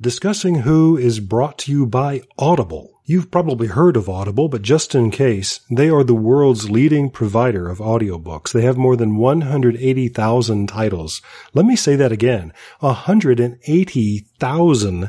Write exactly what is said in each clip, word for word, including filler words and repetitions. discussing Who is brought to you by Audible. You've probably heard of Audible, but just in case, they are the world's leading provider of audiobooks. They have more than one hundred eighty thousand titles. Let me say that again. one hundred eighty thousand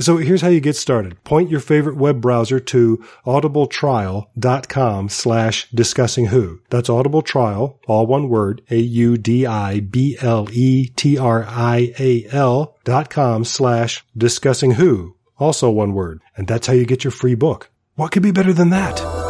So here's how you get started. Point your favorite web browser to audibletrial.com slash discussing who. That's audibletrial, all one word, A-U-D-I-B-L-E-T-R-I-A-L dot com slash discussing who, also one word. And that's how you get your free book. What could be better than that?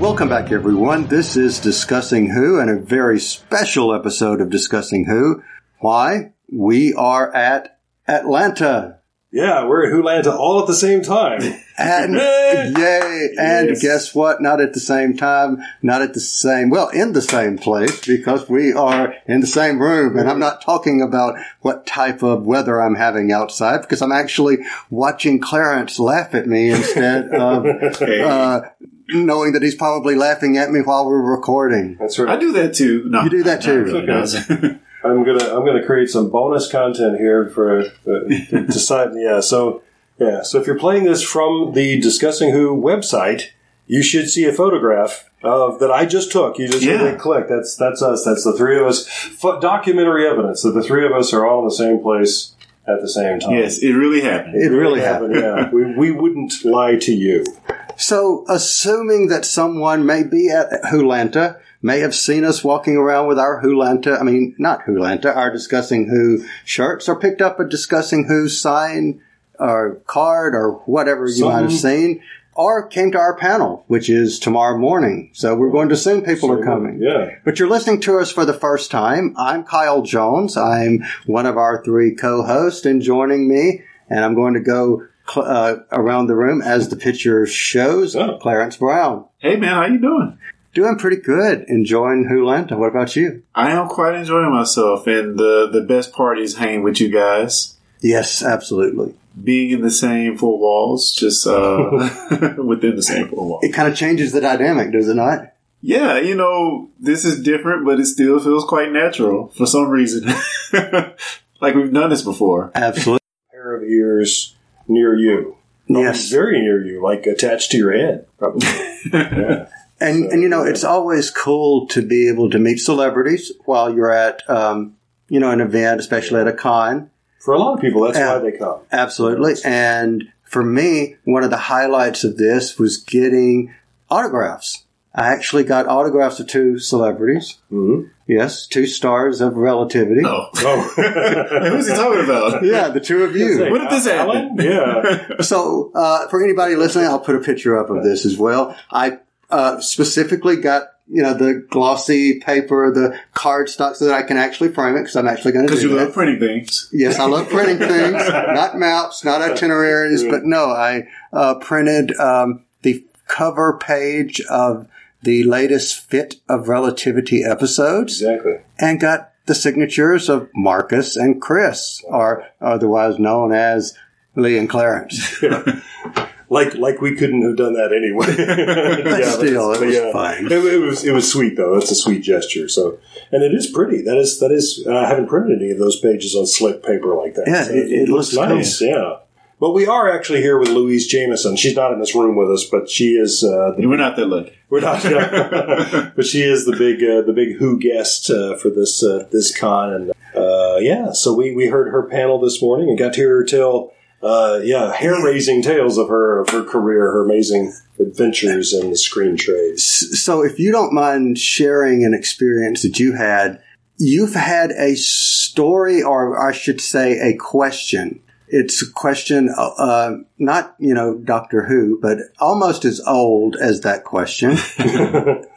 Welcome back, everyone. This is Discussing Who and a very special episode of Discussing Who. Why? We are at Atlanta. Yeah, we're at WhoLanta all at the same time. And yay! And yes. Guess what? Not at the same time, not at the same, well, in the same place, because we are in the same room. And I'm not talking about what type of weather I'm having outside, because I'm actually watching Clarence laugh at me instead of... uh knowing that he's probably laughing at me while we're recording. That's right. I do that too. No, you do that too. Really okay. I'm gonna I'm gonna create some bonus content here for uh, to decide. Yeah. So yeah. So if you're playing this from the Discussing Who website, you should see a photograph of that I just took. You just yeah. really click. That's that's us. That's the three of us. F- documentary evidence that the three of us are all in the same place. At the same time. Yes, it really happened. It really happened, yeah. We, we wouldn't lie to you. So, assuming that someone may be at WhoLanta, may have seen us walking around with our WhoLanta, I mean, not WhoLanta, our Discussing Who shirts, or picked up a Discussing Who sign or card or whatever you Some... might have seen, or came to our panel, which is tomorrow morning. So we're going to assume people so, are coming. Yeah. But you're listening to us for the first time. I'm Kyle Jones. I'm one of our three co-hosts, and joining me, and I'm going to go cl- uh, around the room as the picture shows, oh. Clarence Brown. Hey, man, how you doing? Doing pretty good. Enjoying WhoLanta. What about you? I am quite enjoying myself, and the, the best part is hanging with you guys. Yes, absolutely. Being in the same four walls, just uh, within the same four walls. It kind of changes the dynamic, does it not? Yeah, you know, this is different, but it still feels quite natural for some reason. Like we've done this before. Absolutely. A pair of ears near you. Yes. Very near you, like attached to your head, probably. Yeah. And, so, and, you know, yeah. It's always cool to be able to meet celebrities while you're at, um, you know, an event, especially at a con. For a lot of people, that's uh, why they come. Absolutely. And for me, one of the highlights of this was getting autographs. I actually got autographs of two celebrities. Mm-hmm. Yes, two stars of Relativity. Oh. oh. Who's he talking about? Yeah, the two of you. Like, what did this happen? Yeah. So uh, for anybody listening, I'll put a picture up of this as well. I uh, specifically got... you know, the glossy paper, the cardstock, so that I can actually frame it, because I'm actually going to do it. Because you love printing things. Yes, I love printing things. Not maps, not itineraries, yeah. But no, I uh, printed um, the cover page of the latest Fit of Relativity episodes. Exactly. And got the signatures of Marcus and Chris, or otherwise known as Lee and Clarence. Yeah. Like, like we couldn't have done that anyway. Yeah, still, it was yeah, fine. It, it was, it was sweet though. That's a sweet gesture. So, and it is pretty. That is, that is. Uh, I haven't printed any of those pages on slick paper like that. Yeah, so it, it, it looks, looks nice. Cool. Yeah, but we are actually here with Louise Jameson. She's not in this room with us, but she is. Uh, the, we're not that lucky. We're not. Yeah. But she is the big, uh, the big Who guest uh, for this uh, this con, and uh, yeah. So we we heard her panel this morning and got to hear her tell. uh, yeah, hair-raising tales of her of her career, her amazing adventures in the screen trade. So if you don't mind sharing an experience that you had, you've had a story, or I should say a question. It's a question, uh, not, you know, Doctor Who, but almost as old as that question.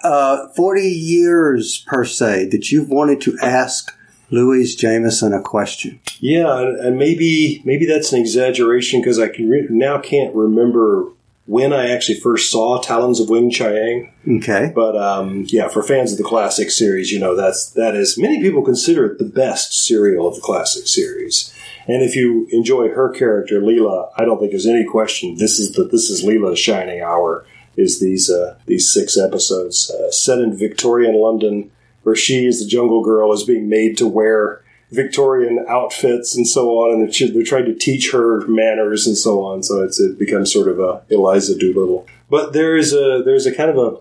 uh, forty years, per se, that you've wanted to ask Louise Jameson a question. Yeah, and maybe maybe that's an exaggeration, because I can re- now can't remember when I actually first saw Talons of Wing Chiang. Okay. But, um, yeah, for fans of the classic series, you know, that's that is, many people consider it the best serial of the classic series. And if you enjoy her character, Leela, I don't think there's any question. This is the this is Leela's shining hour. Is these uh, these six episodes uh, set in Victorian London, where she, as the Jungle Girl, is being made to wear Victorian outfits and so on, and they're, they're trying to teach her manners and so on. So it's it becomes sort of a Eliza Doolittle. But there is a there's a kind of a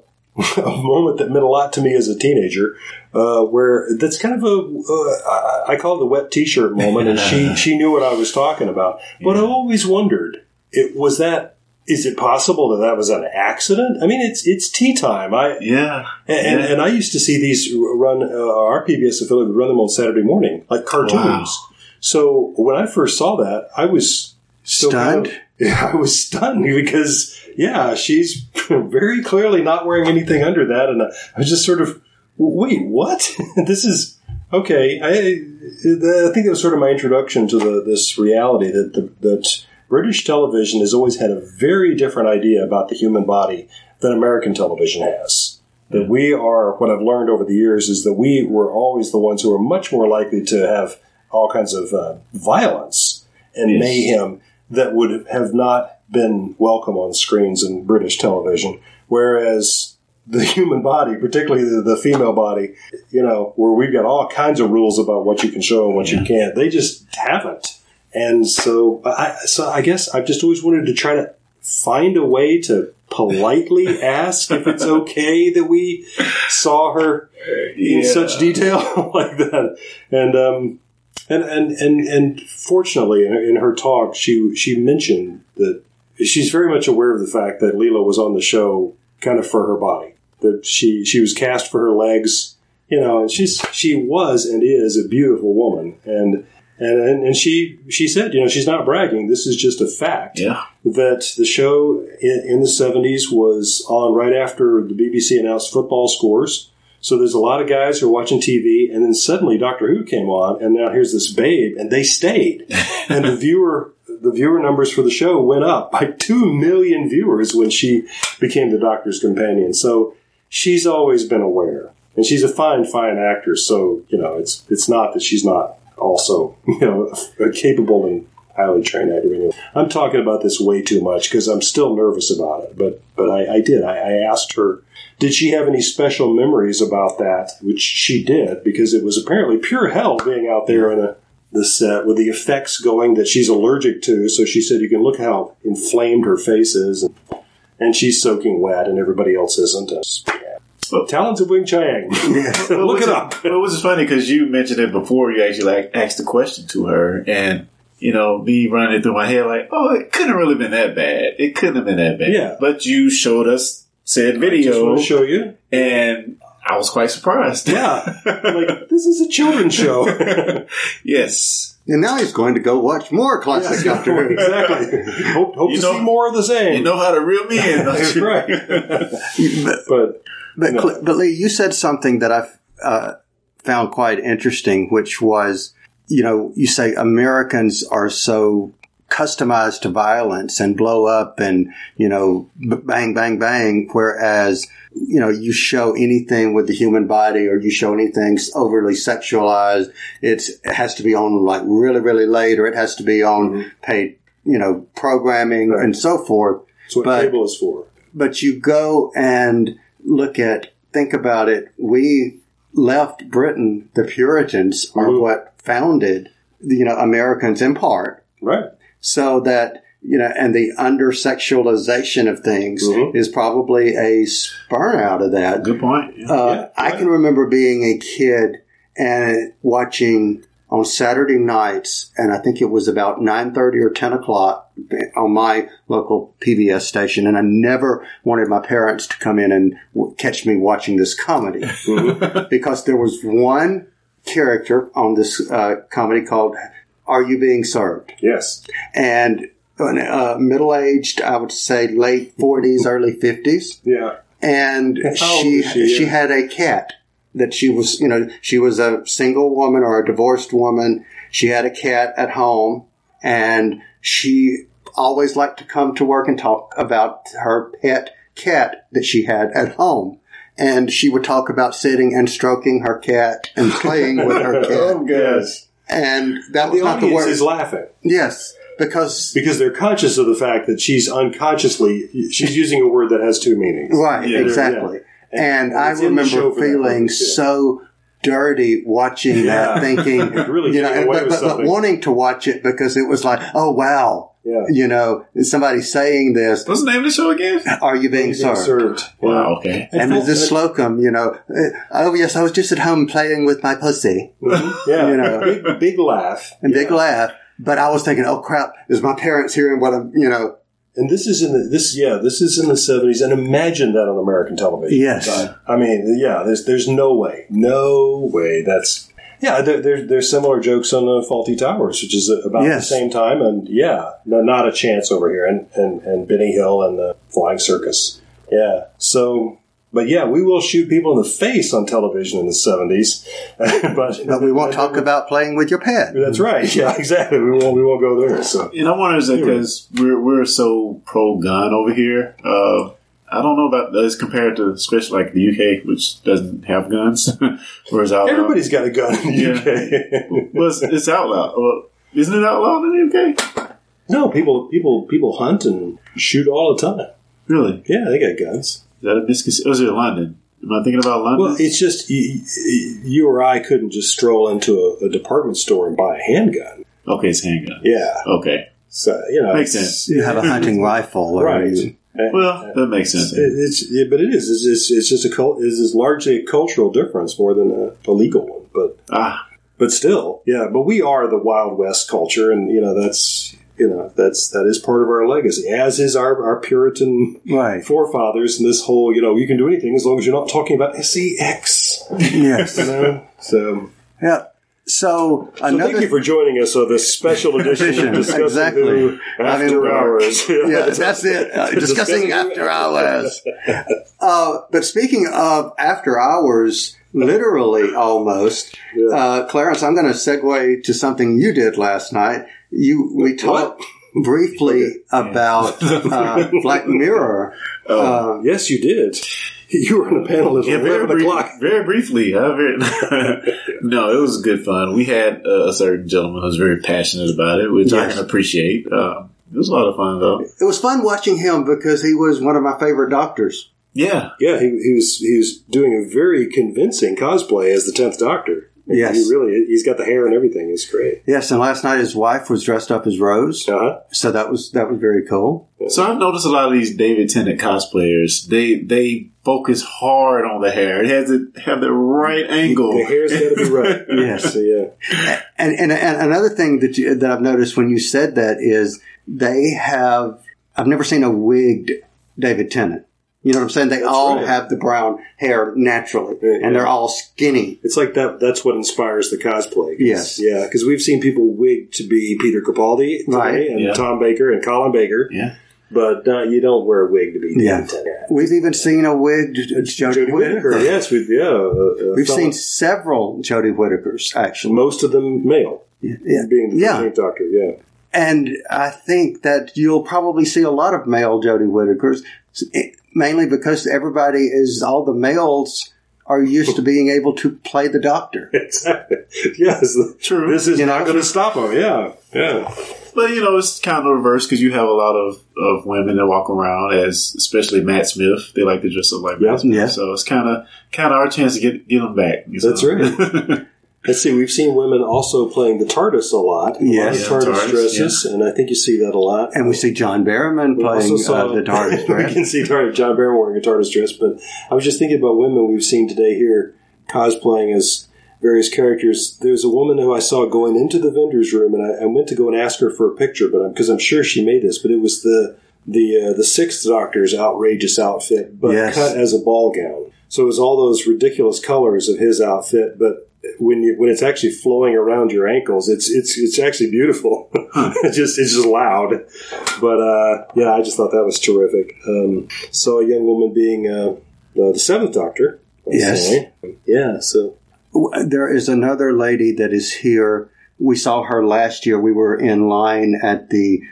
a moment that meant a lot to me as a teenager, uh, where that's kind of a, uh, I call it the wet t-shirt moment, and she, she knew what I was talking about. But yeah. I always wondered, it was that, is it possible that that was an accident? I mean, it's, it's tea time. I, yeah. And, yeah. and I used to see these run, uh, our P B S affiliate would run them on Saturday morning, like cartoons. Wow. So when I first saw that, I was so stunned. Kind of, yeah, I was stunned because, yeah, she's very clearly not wearing anything under that. And I was just sort of, wait, what? This is, okay. I, I think that was sort of my introduction to the, this reality that the, that British television has always had a very different idea about the human body than American television has. That yeah. we are, what I've learned over the years is that we were always the ones who were much more likely to have all kinds of uh, violence and yes. mayhem that would have not been welcome on screens in British television, whereas the human body, particularly the, the female body, you know, where we've got all kinds of rules about what you can show and what yeah. you can't, they just haven't. And so I, so I guess I've just always wanted to try to find a way to politely ask if it's okay that we saw her in yeah. such detail like that. And, um, And and and and fortunately, in her, in her talk, she she mentioned that she's very much aware of the fact that Leela was on the show kind of for her body. That she, she was cast for her legs, you know. And she's she was and is a beautiful woman. And and and she she said, you know, she's not bragging. This is just a fact. Yeah. That the show in, in the seventies was on right after the B B C announced football scores. So there's a lot of guys who are watching T V, and then suddenly Doctor Who came on, and now here's this babe, and they stayed. And the viewer the viewer numbers for the show went up by two million viewers when she became the Doctor's companion. So she's always been aware. And she's a fine, fine actress, so, you know, it's it's not that she's not also, you know, a capable and highly trained actor. Anyway, I'm talking about this way too much because I'm still nervous about it, but, but I, I did. I, I asked her, did she have any special memories about that? Which she did, because it was apparently pure hell being out there in a, the set with the effects going that she's allergic to. So she said, you can look how inflamed her face is, and, and she's soaking wet, and everybody else isn't. Yeah. Well, Talons of Wing Chiang. Yeah. Well, look it up. Well, which is funny, because you mentioned it before you actually like asked the question to her, and you know, me running it through my head like, oh, it couldn't have really been that bad. It couldn't have been that bad. Yeah. But you showed us said video. I just want to show you. And I was quite surprised. Yeah. Like, this is a children's show. Yes. And now he's going to go watch more classic yeah, Doctor Who. Exactly. Hope, hope to know, see more of the same. You know how to reel me in. That's right. but but, but, no. but Lee, you said something that I uh, found quite interesting, which was, you know, you say Americans are so customized to violence and blow up and, you know, bang, bang, bang, whereas, you know, you show anything with the human body or you show anything overly sexualized, it's, it has to be on, like, really, really late, or it has to be on mm-hmm. paid, you know, programming right. and so forth. That's what but, cable is for. But you go and look at, think about it, we left Britain, the Puritans are mm-hmm. what founded, you know, Americans in part. Right. So that, you know, and the under-sexualization of things mm-hmm. is probably a spurn out of that. Good point. Yeah. Uh, yeah. I can remember being a kid and watching on Saturday nights, and I think it was about nine thirty or ten o'clock on my local P B S station, and I never wanted my parents to come in and w- catch me watching this comedy because there was one character on this uh, comedy called Are You Being Served? Yes. And uh, middle-aged, I would say late forties, early fifties. Yeah. And she she, she had a cat. That she was, you know, she was a single woman or a divorced woman. She had a cat at home, and she always liked to come to work and talk about her pet cat that she had at home. And she would talk about sitting and stroking her cat and playing with her cat. Oh, yes. And that was not the worst. The audience is laughing. Yes. Because because they're conscious of the fact that she's unconsciously, she's using a word that has two meanings. Right, yeah, exactly. Yeah. And, and I remember feeling so dirty watching yeah. that, thinking, really you know, but, but, but wanting to watch it because it was like, oh, wow, yeah. you know, somebody's saying this. What's the name of the show again? Are You Being, Are you being served? served? Wow, okay. And Missus Slocum, you know, oh, yes, I was just at home playing with my pussy. Mm-hmm. Yeah, you know, big, big laugh. And yeah. big laugh. But I was thinking, oh, crap, is my parents hearing what I'm, you know. And this is in the this yeah this is in the seventies, and imagine that on American television. Yes, I, I mean yeah, there's there's no way, no way that's yeah. There, there, there's similar jokes on the Faulty Towers, which is about yes. the same time, and yeah, no, not a chance over here, and, and and Benny Hill and the Flying Circus, yeah. So, but yeah, we will shoot people in the face on television in the seventies, but but we won't talk about playing with your pet. That's right. Yeah, exactly. We won't. We won't go there. So, and I wonder is that because we're we're so pro gun over here. Uh, I don't know about as compared to especially like the U K, which doesn't have guns, whereas outlaw. Everybody's got a gun in the yeah. U K. Well, it's, it's outlaw. Well, isn't it outlawed in the U K? No, people people people hunt and shoot all the time. Really? Yeah, they got guns. Is that a discus? Oh, is it London? Am I thinking about London? Well, it's just you, you or I couldn't just stroll into a, a department store and buy a handgun. Okay, it's a handgun. Yeah. Okay. So you know, makes sense. You have a hunting rifle, right? You, well, that makes sense. It, it's yeah, but it is. It's, it's, it's just a cult. It's largely a cultural difference more than a, a legal one. But ah, but still, yeah. But we are the Wild West culture, and you know that's. You know, that's, that is part of our legacy, as is our, our Puritan right. forefathers and this whole, you know, you can do anything as long as you're not talking about sex. Yes. You know? So, yeah. So, so another thank you for joining us on this special edition of Discussing exactly. Who After I mean, Hours. Yeah, that's it. Uh, discussing After Hours. Uh, but speaking of After Hours, literally almost, yeah. uh, Clarence, I'm going to segue to something you did last night. You we talked what? briefly about uh, Black Mirror. Oh, uh, yes, you did. You were on a panel at yeah, eleven brief, o'clock. Very briefly. I very, no, it was good fun. We had uh, a certain gentleman who was very passionate about it, which yes. I can appreciate. Uh, it was a lot of fun, though. It was fun watching him because he was one of my favorite doctors. Yeah, yeah. He, he was he was doing a very convincing cosplay as the tenth Doctor. Yes. He really, he's got the hair and everything. It's great. Yes, and last night his wife was dressed up as Rose. Uh-huh. So that was that was very cool. So I've noticed a lot of these David Tennant cosplayers, they they focus hard on the hair. It has to have the right angle. The hair's got to be right. Yes. So, yeah. And, and and another thing that you, that I've noticed when you said that is they have, I've never seen a wigged David Tennant. You know what I'm saying? They that's all right. have the brown hair naturally, yeah, and yeah. they're all skinny. It's like that. That's what inspires the cosplay. Yes. Yeah, because we've seen people wigged to be Peter Capaldi today, right. and yeah. Tom Baker and Colin Baker. Yeah. But uh, you don't wear a wig to be yeah. Tennant. We've even seen a wigged Jodie Whittaker. Yes, we've, yeah. Uh, we've seen several Jodie Whittakers, actually. Most of them male, yeah. being the yeah. Doctor, yeah. And I think that you'll probably see a lot of male Jodie Whittakers, mainly because everybody is, all the males are used to being able to play the Doctor. Exactly. Yes. True. This is you not going to stop them. Yeah. Yeah. But, you know, it's kind of reverse because you have a lot of, of women that walk around as, especially Matt Smith. They like to dress up like yep. Matt Smith. Yeah. So it's kind of kind of our chance to get, get them back. That's know? Right. Let's see, we've seen women also playing the TARDIS a lot. Yes. A lot of yeah, TARDIS, TARDIS dresses, yeah. and I think you see that a lot. And we see John Barrowman we playing saw, uh, the TARDIS dress. We can see John Barrowman wearing a TARDIS dress, but I was just thinking about women we've seen today here cosplaying as various characters. There's a woman who I saw going into the vendor's room, and I, I went to go and ask her for a picture, but because I'm, I'm sure she made this, but it was the the uh, the Sixth Doctor's outrageous outfit, but yes. cut as a ball gown. So it was all those ridiculous colors of his outfit, but when you, when it's actually flowing around your ankles, it's it's it's actually beautiful. it's just it's just loud, but uh, yeah, I just thought that was terrific. Um, saw a young woman being uh, uh, the Seventh Doctor. Yes. Yeah. So there is another lady that is here. We saw her last year. We were in line at the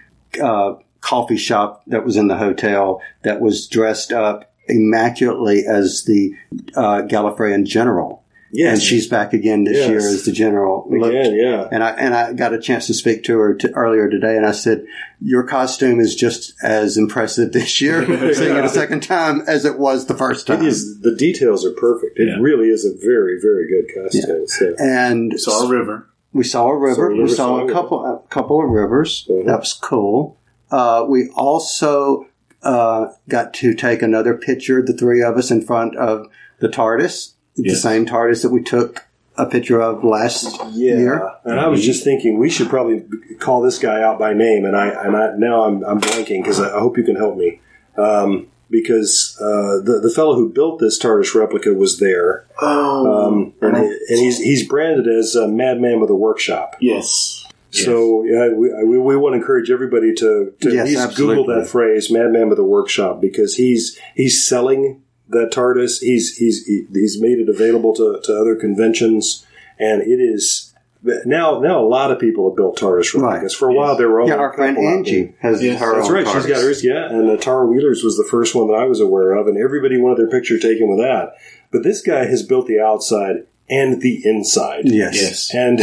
uh, coffee shop that was in the hotel that was dressed up immaculately as the uh, Gallifreyan general. Yes. And she's back again this yes. year as the general. Again, looked, yeah. And I and I got a chance to speak to her to, earlier today, and I said, your costume is just as impressive this year, seeing it a second time, as it was the first time. It is, the details are perfect. It yeah. really is a very, very good costume. Yeah. So. And we saw a river. We saw a river. So we saw, saw a couple a couple of rivers. Mm-hmm. That was cool. Uh, we also uh, got to take another picture, the three of us, in front of the TARDIS. The yes. same TARDIS that we took a picture of last yeah. year. And I was just thinking we should probably call this guy out by name. And I and I, now I'm I'm blanking because I, I hope you can help me um, because uh, the the fellow who built this TARDIS replica was there. Oh, um, and, and he's he's branded as a Madman with a Workshop. Yes. So yes. yeah, we, we we want to encourage everybody to, to yes, at least absolutely. Google that phrase, Madman with a Workshop, because he's he's selling. That TARDIS, he's he's he's made it available to, to other conventions, and it is now now a lot of people have built TARDIS replicas. Right. For a while, yes. there were only yeah. Our friend Angie has yes. her That's own right. TARDIS. She's got hers. Yeah, and the Tara Wheelers was the first one that I was aware of, and everybody wanted their picture taken with that. But this guy has built the outside and the inside. Yes, yes. and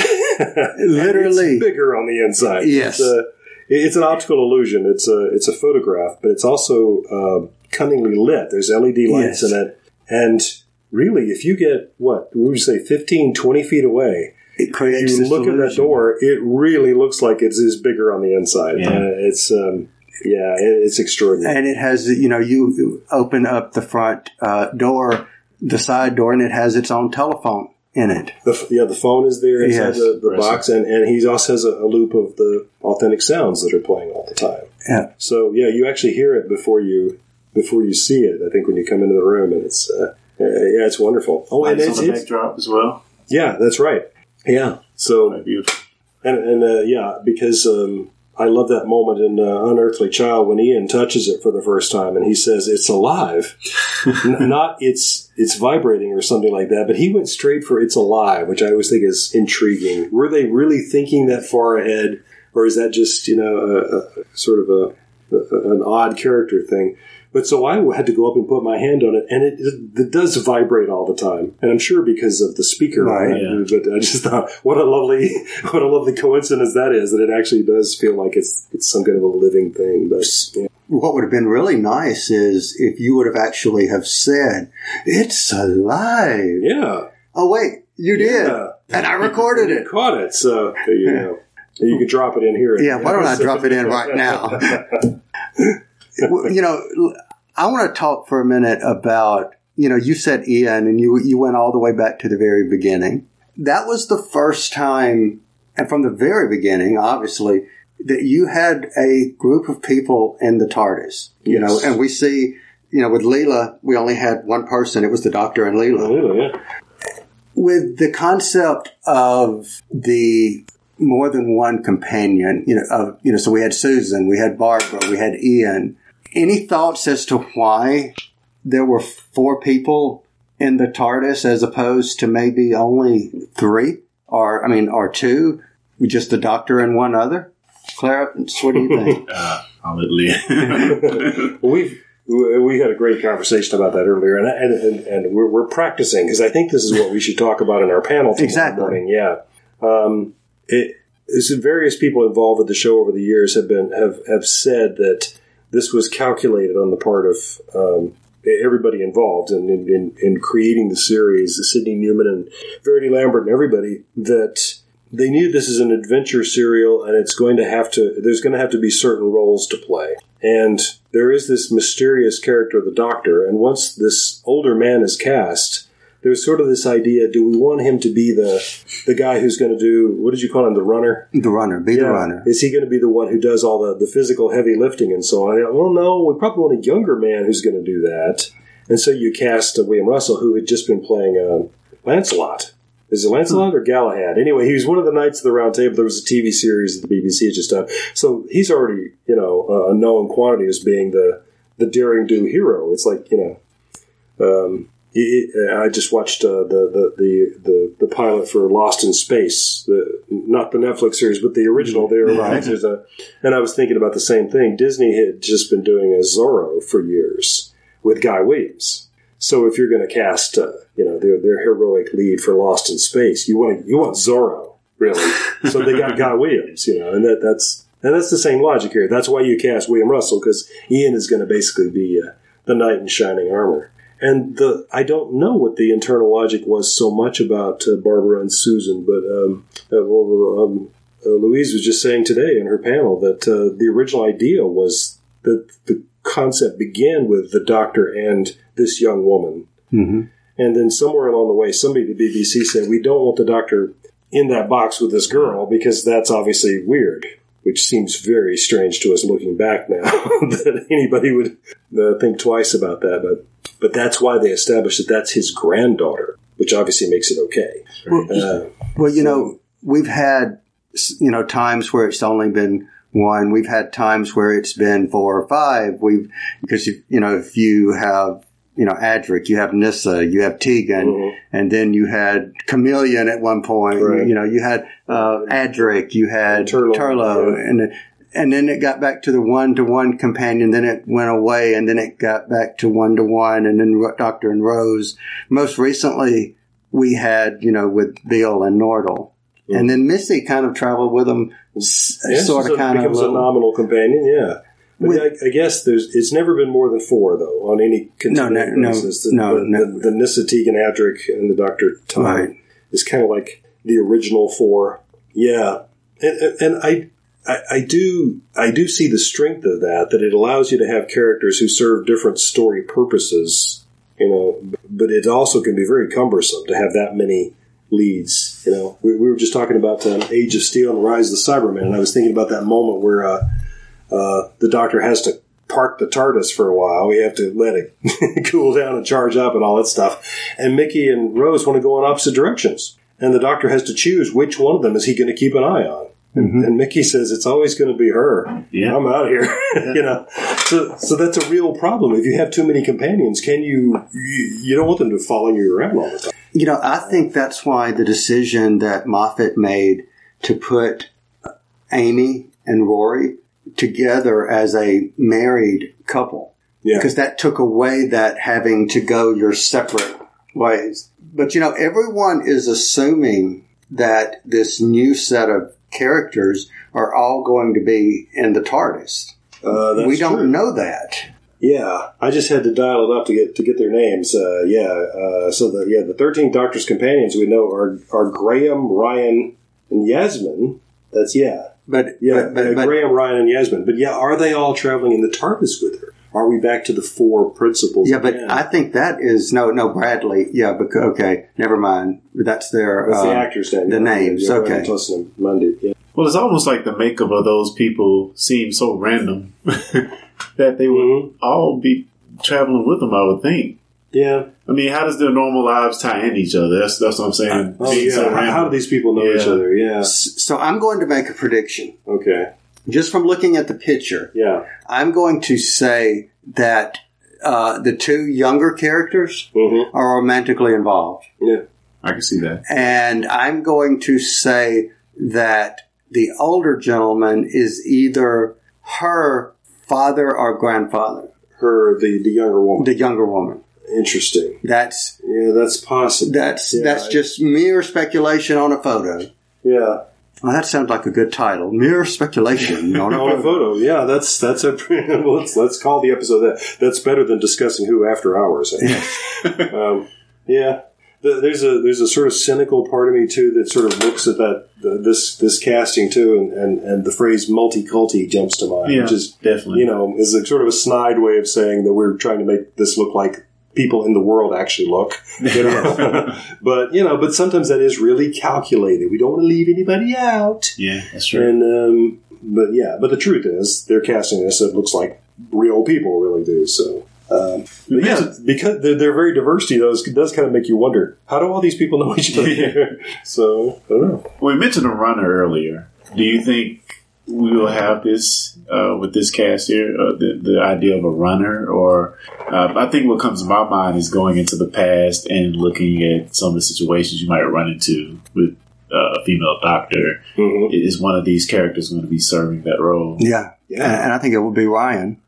literally and it's bigger on the inside. Yes, it's, a, it's an optical illusion. It's a it's a photograph, but it's also. Uh, cunningly lit. There's L E D lights yes. in it. And really, if you get, what, we would say fifteen, twenty feet away, it creates you look illusion. At that door, it really looks like it's, it's bigger on the inside. Yeah. Uh, it's, um, yeah, it, it's extraordinary. And it has, you know, you open up the front uh, door, the side door, and it has its own telephone in it. The, yeah, the phone is there inside yes. the, the box, and, and he also has a, a loop of the authentic sounds that are playing all the time. Yeah. So, yeah, you actually hear it before you... Before you see it, I think when you come into the room, and it's uh, yeah, it's wonderful. Oh, and it's on the backdrop as well. Yeah, that's right. Yeah, so oh, beautiful. And and uh, yeah, because um, I love that moment in uh, Unearthly Child when Ian touches it for the first time, and he says it's alive, not it's it's vibrating or something like that. But he went straight for it's alive, which I always think is intriguing. Were they really thinking that far ahead, or is that just you know a, a, sort of a, a an odd character thing? But so I had to go up and put my hand on it, and it, it, it does vibrate all the time, and I'm sure because of the speaker. Right, yeah. But I just thought, what a lovely, what a lovely coincidence that is that it actually does feel like it's it's some kind of a living thing. But yeah. What would have been really nice is if you would have actually have said, "It's alive." Yeah. Oh wait, you did, yeah. and I recorded you it. Caught it, so there you go. You can drop it in here. Yeah. Why don't I drop it in right now? You know, I want to talk for a minute about, you know, you said Ian, and you you went all the way back to the very beginning. That was the first time, and from the very beginning, obviously, that you had a group of people in the TARDIS. You yes. know, and we see, you know, with Leela, we only had one person. It was the Doctor and Leela. Leela, yeah. With the concept of the... more than one companion, you know, of, you know, so we had Susan, we had Barbara, we had Ian. Any thoughts as to why there were four people in the TARDIS as opposed to maybe only three or, I mean, or two, just the Doctor and one other? Clarence, what do you think? uh, I'll let Lee. We've, we had a great conversation about that earlier, and and, and we're, we're practicing because I think this is what we should talk about in our panel tomorrow exactly. morning. Yeah. Um, It, it's various people involved with the show over the years have been have, have said that this was calculated on the part of um, everybody involved in, in, in creating the series, Sidney Newman and Verity Lambert and everybody, that they knew this is an adventure serial and it's going to have to there's going to have to be certain roles to play. And there is this mysterious character, the Doctor, and once this older man is cast, there's sort of this idea, do we want him to be the the guy who's going to do, what did you call him, the runner? The runner, be yeah. the runner. Is he going to be the one who does all the, the physical heavy lifting and so on? And, well, no, we probably want a younger man who's going to do that. And so you cast uh, William Russell, who had just been playing um, Lancelot. Is it Lancelot or Galahad? Anyway, he was one of the Knights of the Round Table. There was a T V series that the B B C had just done. So he's already, you know, a known quantity as being the, the daring-do hero. It's like, you know, um, he, I just watched uh, the, the, the, the pilot for Lost in Space, the, not the Netflix series, but the original there. Right? a, and I was thinking about the same thing. Disney had just been doing a Zorro for years with Guy Williams. So if you're going to cast, uh, you know, their, their heroic lead for Lost in Space, you want you want Zorro, really. So they got Guy Williams, you know, and that, that's and that's the same logic here. That's why you cast William Russell, because Ian is going to basically be uh, the knight in shining armor. And the I don't know what the internal logic was so much about uh, Barbara and Susan, but um, uh, well, um, uh, Louise was just saying today in her panel that uh, the original idea was that the concept began with the doctor and this young woman. Mm-hmm. And then somewhere along the way, somebody at the B B C said, we don't want the doctor in that box with this girl because that's obviously weird, which seems very strange to us looking back now that anybody would uh, think twice about that. But but that's why they established that that's his granddaughter, which obviously makes it okay. Well, uh, well you so, know, we've had, you know, times where it's only been one. We've had times where it's been four or five. We've because, you know, if you have, you know, Adric, you have Nissa, you have Tegan, mm-hmm. and then you had Chameleon at one point. Right. You know, you had uh, Adric, you had Turlo, Turlo yeah. and and then it got back to the one-to-one companion. Then it went away, and then it got back to one-to-one, and then Doctor and Rose. Most recently, we had, you know, with Beale and Nordle. Mm-hmm. And then Missy kind of traveled with them, yeah, sort so of kind of. Becomes a nominal companion, yeah. With, I, I guess there's. It's never been more than four, though, on any continuous no, no, basis. The, no, the, no. the, the Nissa, Tegan, Adric, and the Doctor Tom right. is kind of like the original four. Yeah, and, and I, I, I do, I do see the strength of that. That it allows you to have characters who serve different story purposes. You know, but it also can be very cumbersome to have that many leads. You know, we, we were just talking about um, Age of Steel and Rise of the Cybermen, and I was thinking about that moment where. Uh, Uh, the doctor has to park the TARDIS for a while. We have to let it cool down and charge up and all that stuff. And Mickey and Rose want to go in opposite directions. And the doctor has to choose which one of them is he going to keep an eye on. Mm-hmm. And Mickey says, it's always going to be her. Yeah. I'm out here. Yeah. You know, so, so that's a real problem. If you have too many companions, can you, you, you don't want them to follow you around all the time. You know, I think that's why the decision that Moffat made to put Amy and Rory together as a married couple, yeah. because that took away that having to go your separate ways. But, you know, everyone is assuming that this new set of characters are all going to be in the TARDIS. Uh, that's we don't true. know that. Yeah, I just had to dial it up to get to get their names. Uh, yeah, uh, so the yeah the thirteenth Doctor's companions we know are are Graham, Ryan, and Yasmin. That's yeah. But yeah, but, but, but, Graham, Ryan, and Yasmin. But yeah, are they all traveling in the TARDIS with her? Are we back to the four principals? Yeah, but I think that is no, no Bradley. Yeah, because okay, never mind. That's their that's uh, the actors' name. The names, yeah, okay. Them Monday. Yeah. Well, it's almost like the makeup of those people seems so random that they would mm-hmm. all be traveling with them. I would think. Yeah, I mean, how does their normal lives tie in each other? That's that's what I'm saying. Oh, yeah. so how do these people know yeah. each other? Yeah. So I'm going to make a prediction. Okay. Just from looking at the picture, yeah, I'm going to say that uh, the two younger characters mm-hmm. are romantically involved. Yeah, I can see that. And I'm going to say that the older gentleman is either her father or grandfather. Her the, the younger woman. The younger woman. Interesting. That's yeah. That's possible. That's yeah, that's I, just mere speculation on a photo. Yeah. Well, that sounds like a good title. Mere speculation on a photo. On a photo. Yeah. That's that's a. let's let's call the episode that. That's better than discussing who after hours. I think. um, yeah. The, there's a there's a sort of cynical part of me too that sort of looks at that the, this this casting too, and, and, and the phrase multi-culti jumps to mind. Yeah. Which is definitely you know is a, sort of a snide way of saying that we're trying to make this look like. people in the world actually look. You know? But, you know, but sometimes that is really calculated. We don't want to leave anybody out. Yeah, that's true. And, um, but, yeah, but the truth is they're casting this so it looks like real people really do, so... Um, but yeah, because they're, they're very diversity, though, it does kind of make you wonder, how do all these people know each other? So, I don't know. We mentioned a runner earlier. Do you think we will have this uh, with this cast here, uh, the, the idea of a runner? Or uh, I think what comes to my mind is going into the past and looking at some of the situations you might run into with uh, a female doctor. Mm-hmm. Is one of these characters going to be serving that role? Yeah, yeah. And I think it would be Ryan.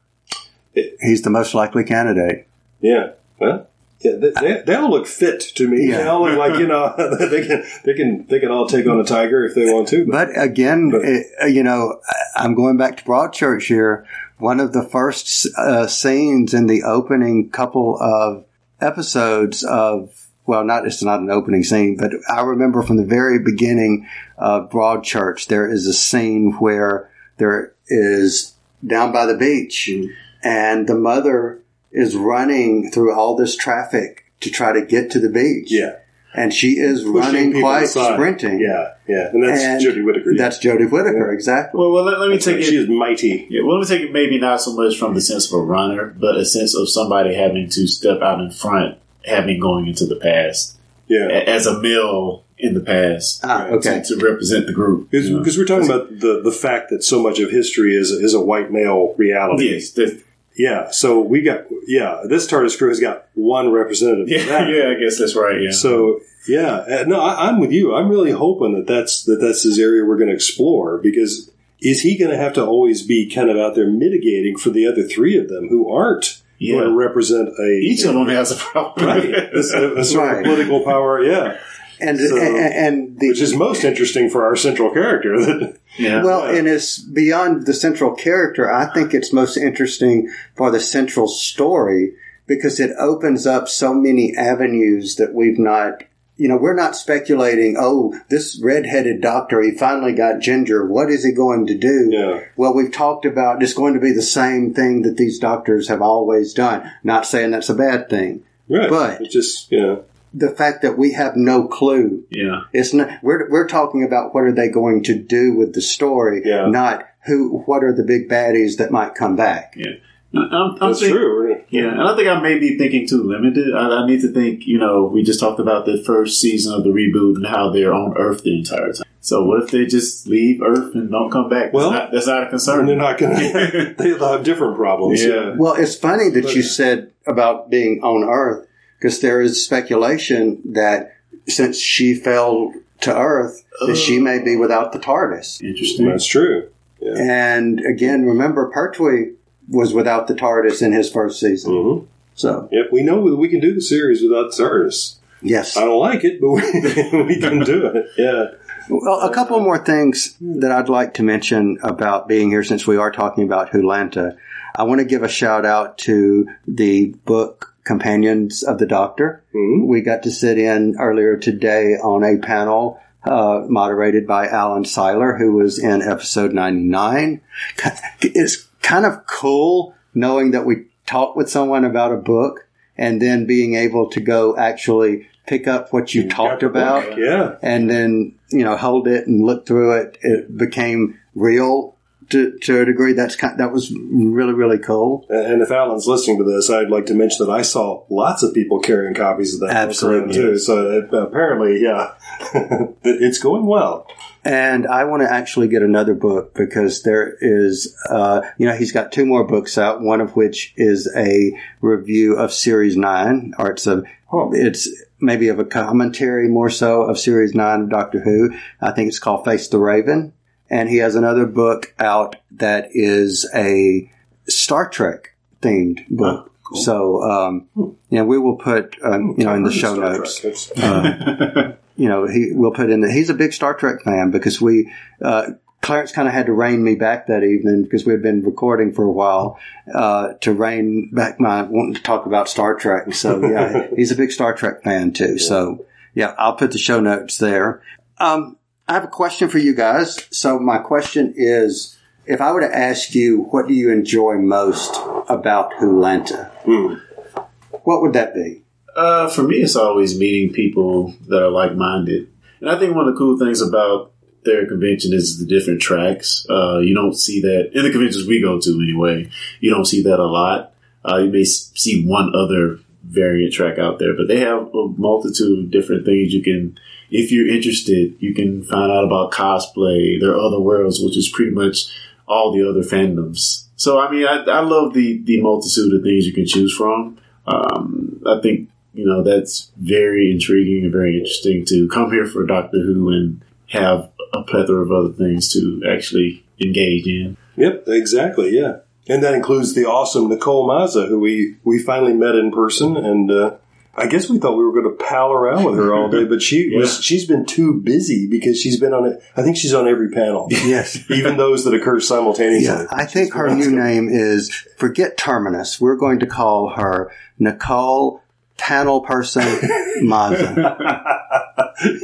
He's the most likely candidate. Yeah. Huh? Yeah, they, they, they all look fit to me. Yeah. They all look like, you know, they can they can they can all take on a tiger if they want to. But, but again, but, it, you know, I'm going back to Broadchurch here. One of the first uh, scenes in the opening couple of episodes of, well, not it's not an opening scene, but I remember from the very beginning of Broadchurch, there is a scene where there is down by the beach. Mm-hmm. And the mother is running through all this traffic to try to get to the beach. Yeah. And she is pushing running quite inside. Sprinting. Yeah, yeah. And that's and Jodie Whittaker. Yeah. That's Jodie Whittaker, yeah. Exactly. Well, well let, let me that's take right. it. She is mighty. Yeah, well, let me take it maybe not so much from the sense of a runner, but a sense of somebody having to step out in front, having going into the past. Yeah. A, as a male in the past. Ah, right? Okay. To, to represent the group. Because you know? We're talking about the, the fact that so much of history is, is a white male reality. Yes, the, Yeah, so we got, yeah, this TARDIS crew has got one representative. Yeah, that. yeah I guess that's right, yeah. So, yeah, no, I, I'm with you. I'm really hoping that that's, that that's this area we're going to explore, because is he going to have to always be kind of out there mitigating for the other three of them who aren't yeah. going to represent a... Each a, of them has a problem. Right, a, a sort right. of political power, yeah. And, so, and, and the, which is most interesting for our central character. yeah. Well, and it's beyond the central character. I think it's most interesting for the central story because it opens up so many avenues that we've not, you know, we're not speculating, oh, this redheaded doctor, he finally got ginger. What is he going to do? Yeah. Well, we've talked about it's going to be the same thing that these doctors have always done. Not saying that's a bad thing. Right. But it's just, you know. The fact that we have no clue. Yeah. It's not, we're, we're talking about what are they going to do with the story, yeah. not who, what are the big baddies that might come back. Yeah. I'm, I'm That's think, true. Right? Yeah. And I think I may be thinking too limited. I, I need to think, you know, we just talked about the first season of the reboot and how they're on Earth the entire time. So what if they just leave Earth and don't come back? Well, that's not, that's not a concern. They're not going to. They'll have different problems. Yeah. yeah. Well, it's funny that but, you said about being on Earth. Because there is speculation that since she fell to Earth, oh. that she may be without the TARDIS. Interesting. That's true. Yeah. And again, remember, Pertwee was without the TARDIS in his first season. Mm-hmm. So, yep, we know that we can do the series without the TARDIS. Yes. I don't like it, but we, we can do it. Yeah. Well, a couple more things that I'd like to mention about being here, since we are talking about WhoLanta. I want to give a shout out to the book Companions of the Doctor. Mm-hmm. We got to sit in earlier today on a panel uh, moderated by Alan Seiler, who was in episode ninety-nine. It's kind of cool knowing that we talked with someone about a book and then being able to go actually pick up what you, you talked about book. Yeah. And then, you know, hold it and look through it. It became real. To, to a degree, that's kind of, that was really, really cool. And if Alan's listening to this, I'd like to mention that I saw lots of people carrying copies of that. Absolutely. Too. So it, apparently, yeah, it's going well. And I want to actually get another book because there is, uh, you know, he's got two more books out, one of which is a review of Series nine, or it's a, oh. it's maybe of a commentary more so of Series nine of Doctor Who. I think it's called Face the Raven. And he has another book out that is a Star Trek-themed book. Oh, cool. So, um, you know, we will put, um, you know, in the show notes. Uh, you know, he will put in the... He's a big Star Trek fan because we... Uh, Clarence kind of had to rein me back that evening because we had been recording for a while uh, to rein back my... wanting to talk about Star Trek. So, yeah, he's a big Star Trek fan, too. Yeah. So, yeah, I'll put the show notes there. Um I have a question for you guys. So my question is, if I were to ask you, what do you enjoy most about WhoLanta? Mm. what would that be? Uh, for me, it's always meeting people that are like-minded. And I think one of the cool things about their convention is the different tracks. Uh, you don't see that in the conventions we go to anyway. You don't see that a lot. Uh, you may see one other variant track out there, but they have a multitude of different things you can, if you're interested, you can find out about cosplay, their other worlds, which is pretty much all the other fandoms. So, I mean, I, I love the, the multitude of things you can choose from. Um, I think, you know, that's very intriguing and very interesting to come here for Doctor Who and have a plethora of other things to actually engage in. Yep, exactly, yeah. And that includes the awesome Nicole Mazza, who we, we finally met in person, and uh, I guess we thought we were going to pal around with her all day, but she yeah. was, she's been too busy because she's been on it. I think she's on every panel. Yes. Even those that occur simultaneously. Yeah, I think her new name is, forget Terminus, we're going to call her Nicole Panel Person Mazza. Yeah.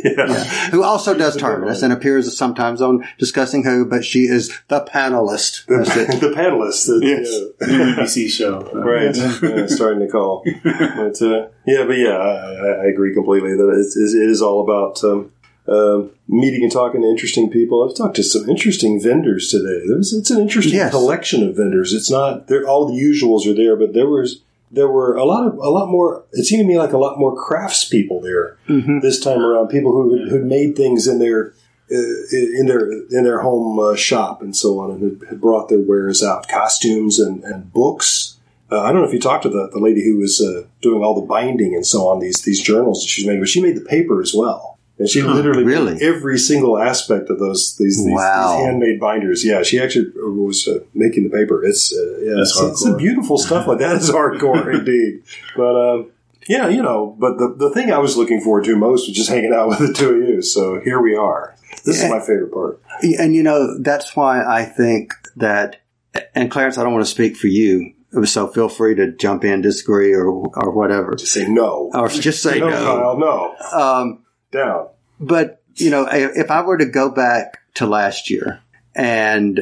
Yeah. Who also does Terminus and appears sometimes on Discussing Who, but she is the panelist. The, the panelist. The, yes. Yeah. The B B C show. Right. Yeah, starting to call. But, uh, yeah, but yeah, I, I agree completely that it is, it is all about um, uh, meeting and talking to interesting people. I've talked to some interesting vendors today. There's, it's an interesting yes. collection of vendors. It's not, all the usuals are there, but there was... There were a lot of a lot more. It seemed to me like a lot more craftspeople there mm-hmm. this time around. People who who made things in their uh, in their in their home uh, shop and so on, and had brought their wares out, costumes and, and books. Uh, I don't know if you talked to the, the lady who was uh, doing all the binding and so on these these journals that she's making, but she made the paper as well, and she huh, literally really? made every single aspect of those these these, wow. these handmade binders. Yeah, she actually was uh, making the paper. It's uh, yeah, That's it's, it's beautiful stuff like that. It's hardcore indeed. But uh, yeah, you know. But the the thing I was looking forward to most was just hanging out with the two of you. So here we are. This and, is my favorite part. And you know that's why I think that. And Clarence, I don't want to speak for you. So feel free to jump in, disagree, or or whatever. Just say no, or just say no. No, no, no. Um, down. But, you know, if I were to go back to last year and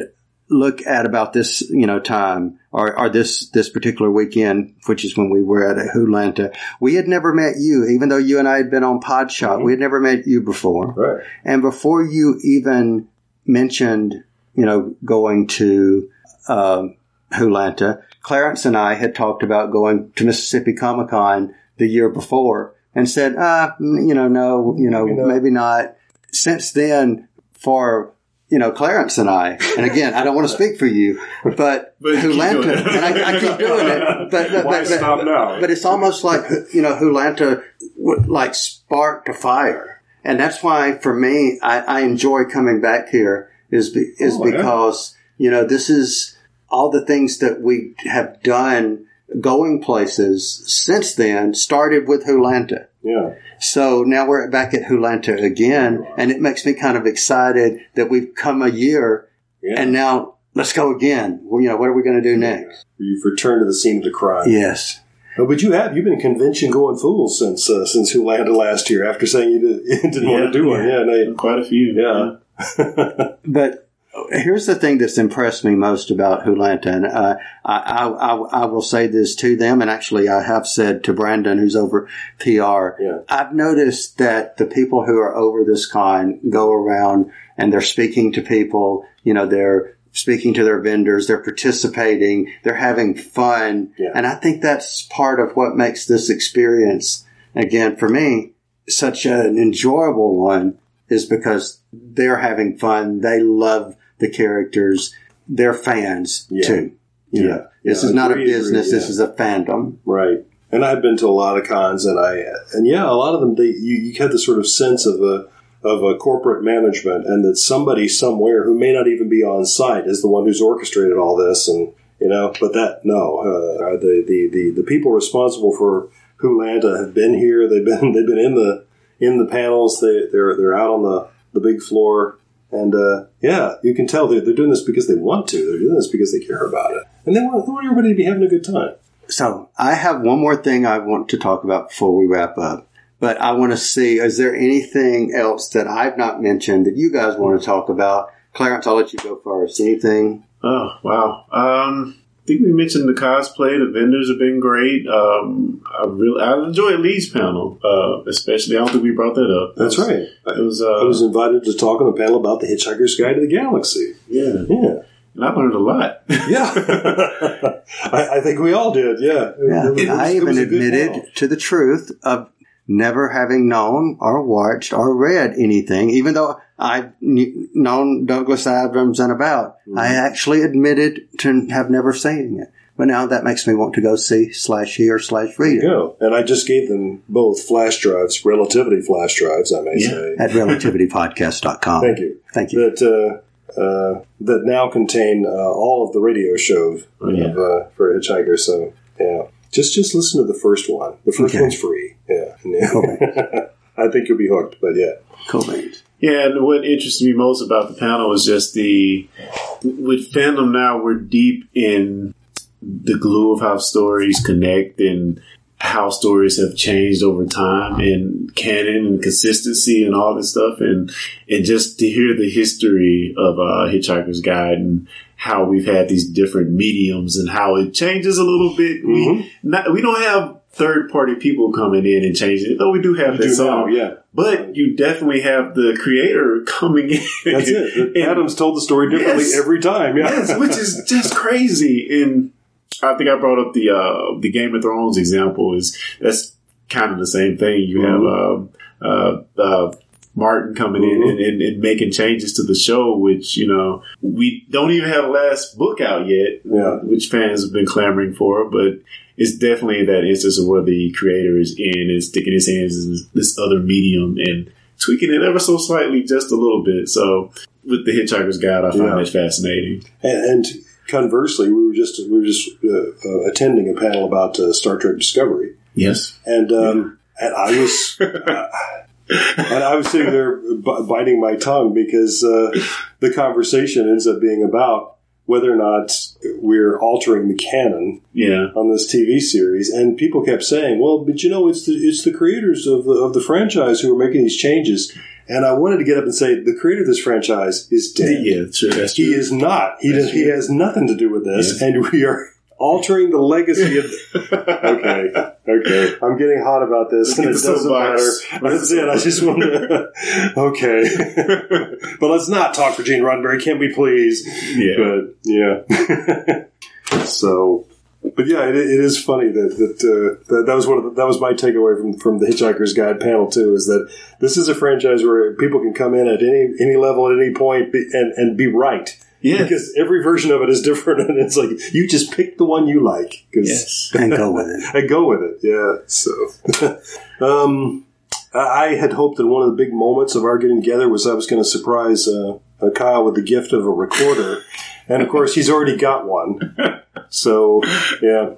look at about this, you know, time or, or this, this particular weekend, which is when we were at WhoLanta, we had never met you, even though you and I had been on Podshot. Mm-hmm. We had never met you before. Right. And before you even mentioned, you know, going to um, WhoLanta, Clarence and I had talked about going to Mississippi Comic-Con the year before. And said, ah, you know, no, you know, maybe not. maybe not. Since then, for, you know, Clarence and I, and again, I don't want to speak for you, but, but WhoLanta, and I, I keep doing it, but, but, Why but, stop but, now? But it's almost like, you know, WhoLanta would like sparked a fire. And that's why, for me, I, I enjoy coming back here is, be, is oh, because, yeah. you know, this is all the things that we have done going places since then started with WhoLanta. Yeah. So now we're back at WhoLanta again, and it makes me kind of excited that we've come a year, yeah. and now let's go again. Well, you know, what are we going to do next? You've returned to the scene of the crime. Yes. Oh, but you have. You've been convention-going fool since uh, since WhoLanta last year after saying you, did, you didn't yeah, want to do one. Yeah, yeah no, quite a few. Yeah. But... Here's the thing that's impressed me most about WhoLanta, and uh, I, I, I will say this to them, and actually I have said to Brandon, who's over P R, yeah. I've noticed that the people who are over this con go around and they're speaking to people, you know, they're speaking to their vendors, they're participating, they're having fun, yeah. and I think that's part of what makes this experience, again, for me, such an enjoyable one, is because they're having fun, they love the characters, they're fans yeah. too. You yeah. know, this yeah, is not agree, a business. Agree, yeah. This is a fandom, right? And I've been to a lot of cons, and I and yeah, a lot of them. They you, you had this sort of sense of a of a corporate management, and that somebody somewhere who may not even be on site is the one who's orchestrated all this, and you know. But that no, uh, the, the the the people responsible for WhoLanta have been here. They've been they've been in the in the panels. They they're they're out on the the big floor. And, uh, yeah, you can tell they're, they're doing this because they want to. They're doing this because they care about it. And they want, they want everybody to be having a good time. So I have one more thing I want to talk about before we wrap up. But I want to see, is there anything else that I've not mentioned that you guys want to talk about? Clarence, I'll let you go first. Anything? Oh, wow. Um, think we mentioned the cosplay. The vendors have been great. Um, I really, I enjoyed Lee's panel, uh, especially. I don't think we brought that up. That's, That's right. I, it was, uh, I was invited to talk on a panel about The Hitchhiker's Guide to the Galaxy. Yeah. Yeah. And I learned a lot. Yeah. I, I think we all did, yeah. yeah. Was, I even admitted to the truth of never having known or watched or read anything, even though I've known Douglas Adams and about. Mm-hmm. I actually admitted to have never seen it. But now that makes me want to go see slash hear slash read it. Go. And I just gave them both flash drives, relativity flash drives, I may yeah. say. At relativity podcast dot com. Thank you. Thank you. That, uh, Uh, that now contain uh, all of the radio show oh, yeah. of, uh, for Hitchhiker. So, yeah, just just listen to the first one. The first okay. one's free. Yeah, yeah. Cool. I think you'll be hooked. But yeah, cool. Yeah, and what interested me most about the panel was just the with fandom. Now we're deep in the glue of how stories connect and how stories have changed over time and canon and consistency and all this stuff. And, and just to hear the history of uh, Hitchhiker's Guide and how we've had these different mediums and how it changes a little bit. Mm-hmm. We not, we don't have third party people coming in and changing it, though we do have we that do song. Now, yeah. But you definitely have the creator coming in. That's it. And Adam's told the story differently yes, every time. Yeah. Yes, which is just crazy. And I think I brought up the uh, the Game of Thrones example. Is that's kind of the same thing. You mm-hmm. have uh, uh, uh, Martin coming mm-hmm. in and, and, and making changes to the show, which, you know, we don't even have the last book out yet, yeah. which fans have been clamoring for. But it's definitely that instance of where the creator is in and sticking his hands in this other medium and tweaking it ever so slightly, just a little bit. So with the Hitchhiker's Guide, I find yeah. that fascinating. And, and conversely, we were just we were just uh, uh, attending a panel about uh, Star Trek Discovery. Yes, and um, yeah. and I was uh, and I was sitting there b- biting my tongue because uh, the conversation ends up being about whether or not we're altering the canon yeah. on this T V series, and people kept saying, "Well, but you know, it's the it's the creators of the, of the franchise who are making these changes." And I wanted to get up and say, the creator of this franchise is dead. Yeah, true, that's true. He is not. He does, He has nothing to do with this, yes. and we are altering the legacy of the- Okay, okay. I'm getting hot about this, let's and it doesn't matter. That's it. I just want to... Okay. But let's not talk for Gene Roddenberry, can't we please? Yeah. But, yeah. So... But yeah, it, it is funny that that, uh, that that was one of the, that was my takeaway from, from the Hitchhiker's Guide panel too, is that this is a franchise where people can come in at any any level at any point be, and and be right, yeah, because every version of it is different, and it's like you just pick the one you like, cause, yes, and go with it, and go with it, yeah. So, um, I had hoped that one of the big moments of our getting together was I was going to surprise uh, Kyle with the gift of a recorder, and of course he's already got one. So, yeah,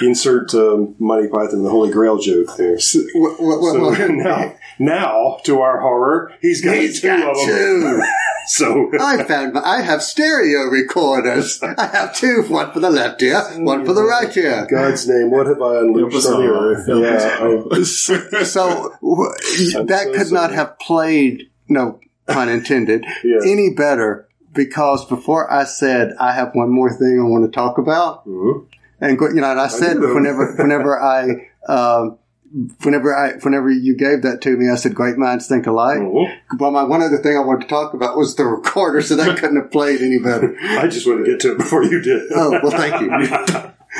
insert um, Monty Python and the Holy Grail joke there. So, what, what, what, so now, now, to our horror, he's got he's two got of two. them. So I found my, I have stereo recorders. I have two, one for the left ear, one for the right ear. God's name, what have I unleashed on the earth? Yeah, I, so w- that so could sorry. not have played, no pun intended, yeah. any better. Because before I said, I have one more thing I want to talk about, mm-hmm. and you know, and I said, I whenever, whenever I, um, whenever I, whenever you gave that to me, I said, "Great minds think alike." Mm-hmm. Well, my one other thing I wanted to talk about was the recorder, so that couldn't have played any better. I just wanted to get to it before you did. Oh well, thank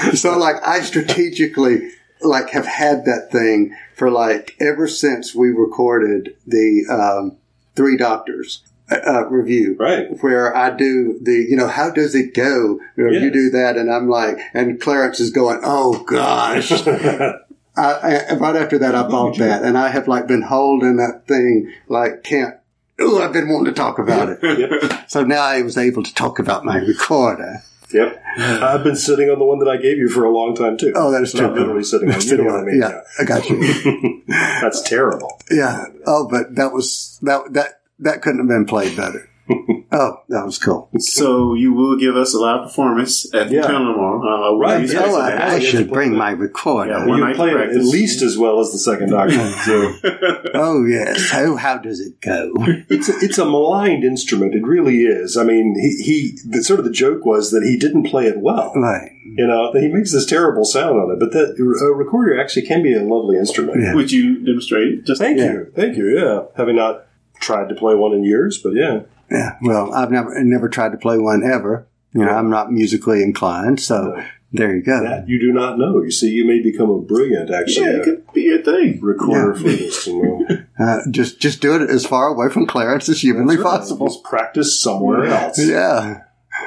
you. So, like, I strategically, like, have had that thing for like ever since we recorded the um, Three Doctors. Uh, review, right? Where I do the, you know, how does it go? You know, yes. You do that, and I'm like, and Clarence is going, "Oh gosh!" I, I, right after that, I bought that, and I have like been holding that thing, like can't. Oh, I've been wanting to talk about it. Yep. So now I was able to talk about my recorder. Yep, I've been sitting on the one that I gave you for a long time too. Oh, that is true. Not literally sitting on. You know what I mean? Yeah, yeah. I got you. That's terrible. Yeah. Oh, but that was that that. That couldn't have been played better. Oh, that was cool. So you will give us a live performance at the yeah. Terminal. Uh, right. Yeah, well, I, I should bring my recorder. Yeah, well, you play it at least as well as the second Doctor. So. Oh, yes. So how does it go? It's a, it's a maligned instrument. It really is. I mean, he, he the, sort of the joke was that he didn't play it well. Right. You know, he makes this terrible sound on it. But that a recorder actually can be a lovely instrument. Yeah. Would you demonstrate? Just Thank yeah. you. Thank you, yeah. Having not tried to play one in years, but yeah. Yeah, well, I've never never tried to play one ever. You know, I'm not musically inclined, so no. there you go. That you do not know. You see, you may become a brilliant, actually. Yeah, it could be your thing. Recorder yeah. for this. You know. uh, just, just do it as far away from Clarence as humanly right. possible. Just practice somewhere else. Yeah.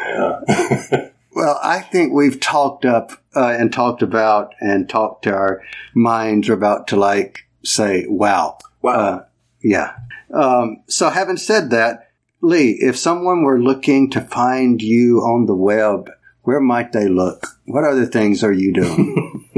Yeah. Well, I think we've talked up uh, and talked about and talked to our minds are about to, like, say, wow. Wow. Uh, yeah. Um, so having said that, Lee, if someone were looking to find you on the web, where might they look? What other things are you doing?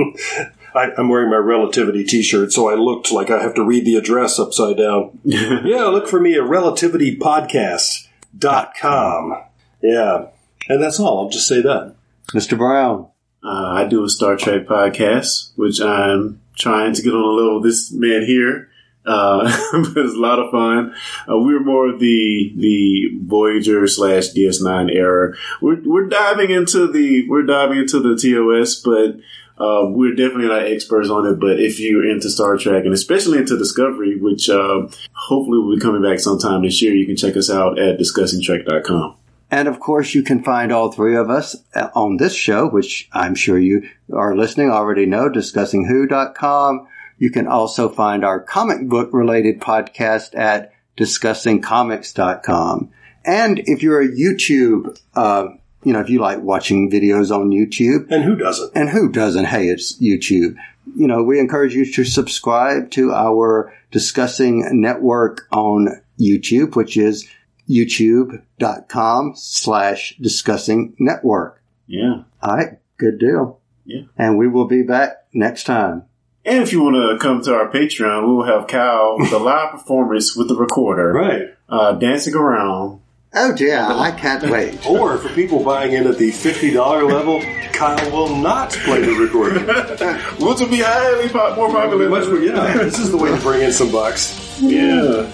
I, I'm wearing my Relativity t-shirt, so I looked like I have to read the address upside down. Yeah, look for me at relativity podcast dot com. Yeah, and that's all. I'll just say that. Mister Brown. Uh, I do a Star Trek podcast, which I'm trying to get on a little this man here. Uh, but it's a lot of fun. Uh, we're more of the the Voyager slash D S nine era. We're we're diving into the we're diving into the T O S, but uh, we're definitely not experts on it. But if you're into Star Trek and especially into Discovery, which uh, hopefully will be coming back sometime this year, you can check us out at discussing trek dot com. And, of course, you can find all three of us on this show, which I'm sure you are listening already know, discussing who dot com. You can also find our comic book-related podcast at discussing comics dot com. And if you're a YouTube, uh, you know, if you like watching videos on YouTube. And who doesn't? And who doesn't? Hey, it's YouTube. You know, we encourage you to subscribe to our Discussing Network on YouTube, which is youtube.com slash discussing network. Yeah. All right. Good deal. Yeah. And we will be back next time. And if you want to come to our Patreon, we'll have Kyle, the live performance with the recorder. Right. Uh, dancing around. Oh, dear. I can't wait. Or for people buying in at the fifty dollars level, Kyle will not play the recorder. Which will be highly pop- more popular. Much more, yeah. This is the way to bring in some bucks. Yeah.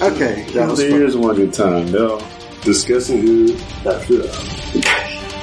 Okay. That was There's one good time, though. Discussing who.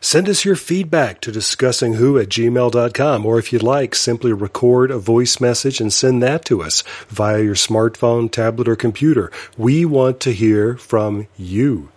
Send us your feedback to discussingwho at gmail dot com, or if you'd like, simply record a voice message and send that to us via your smartphone, tablet, or computer. We want to hear from you.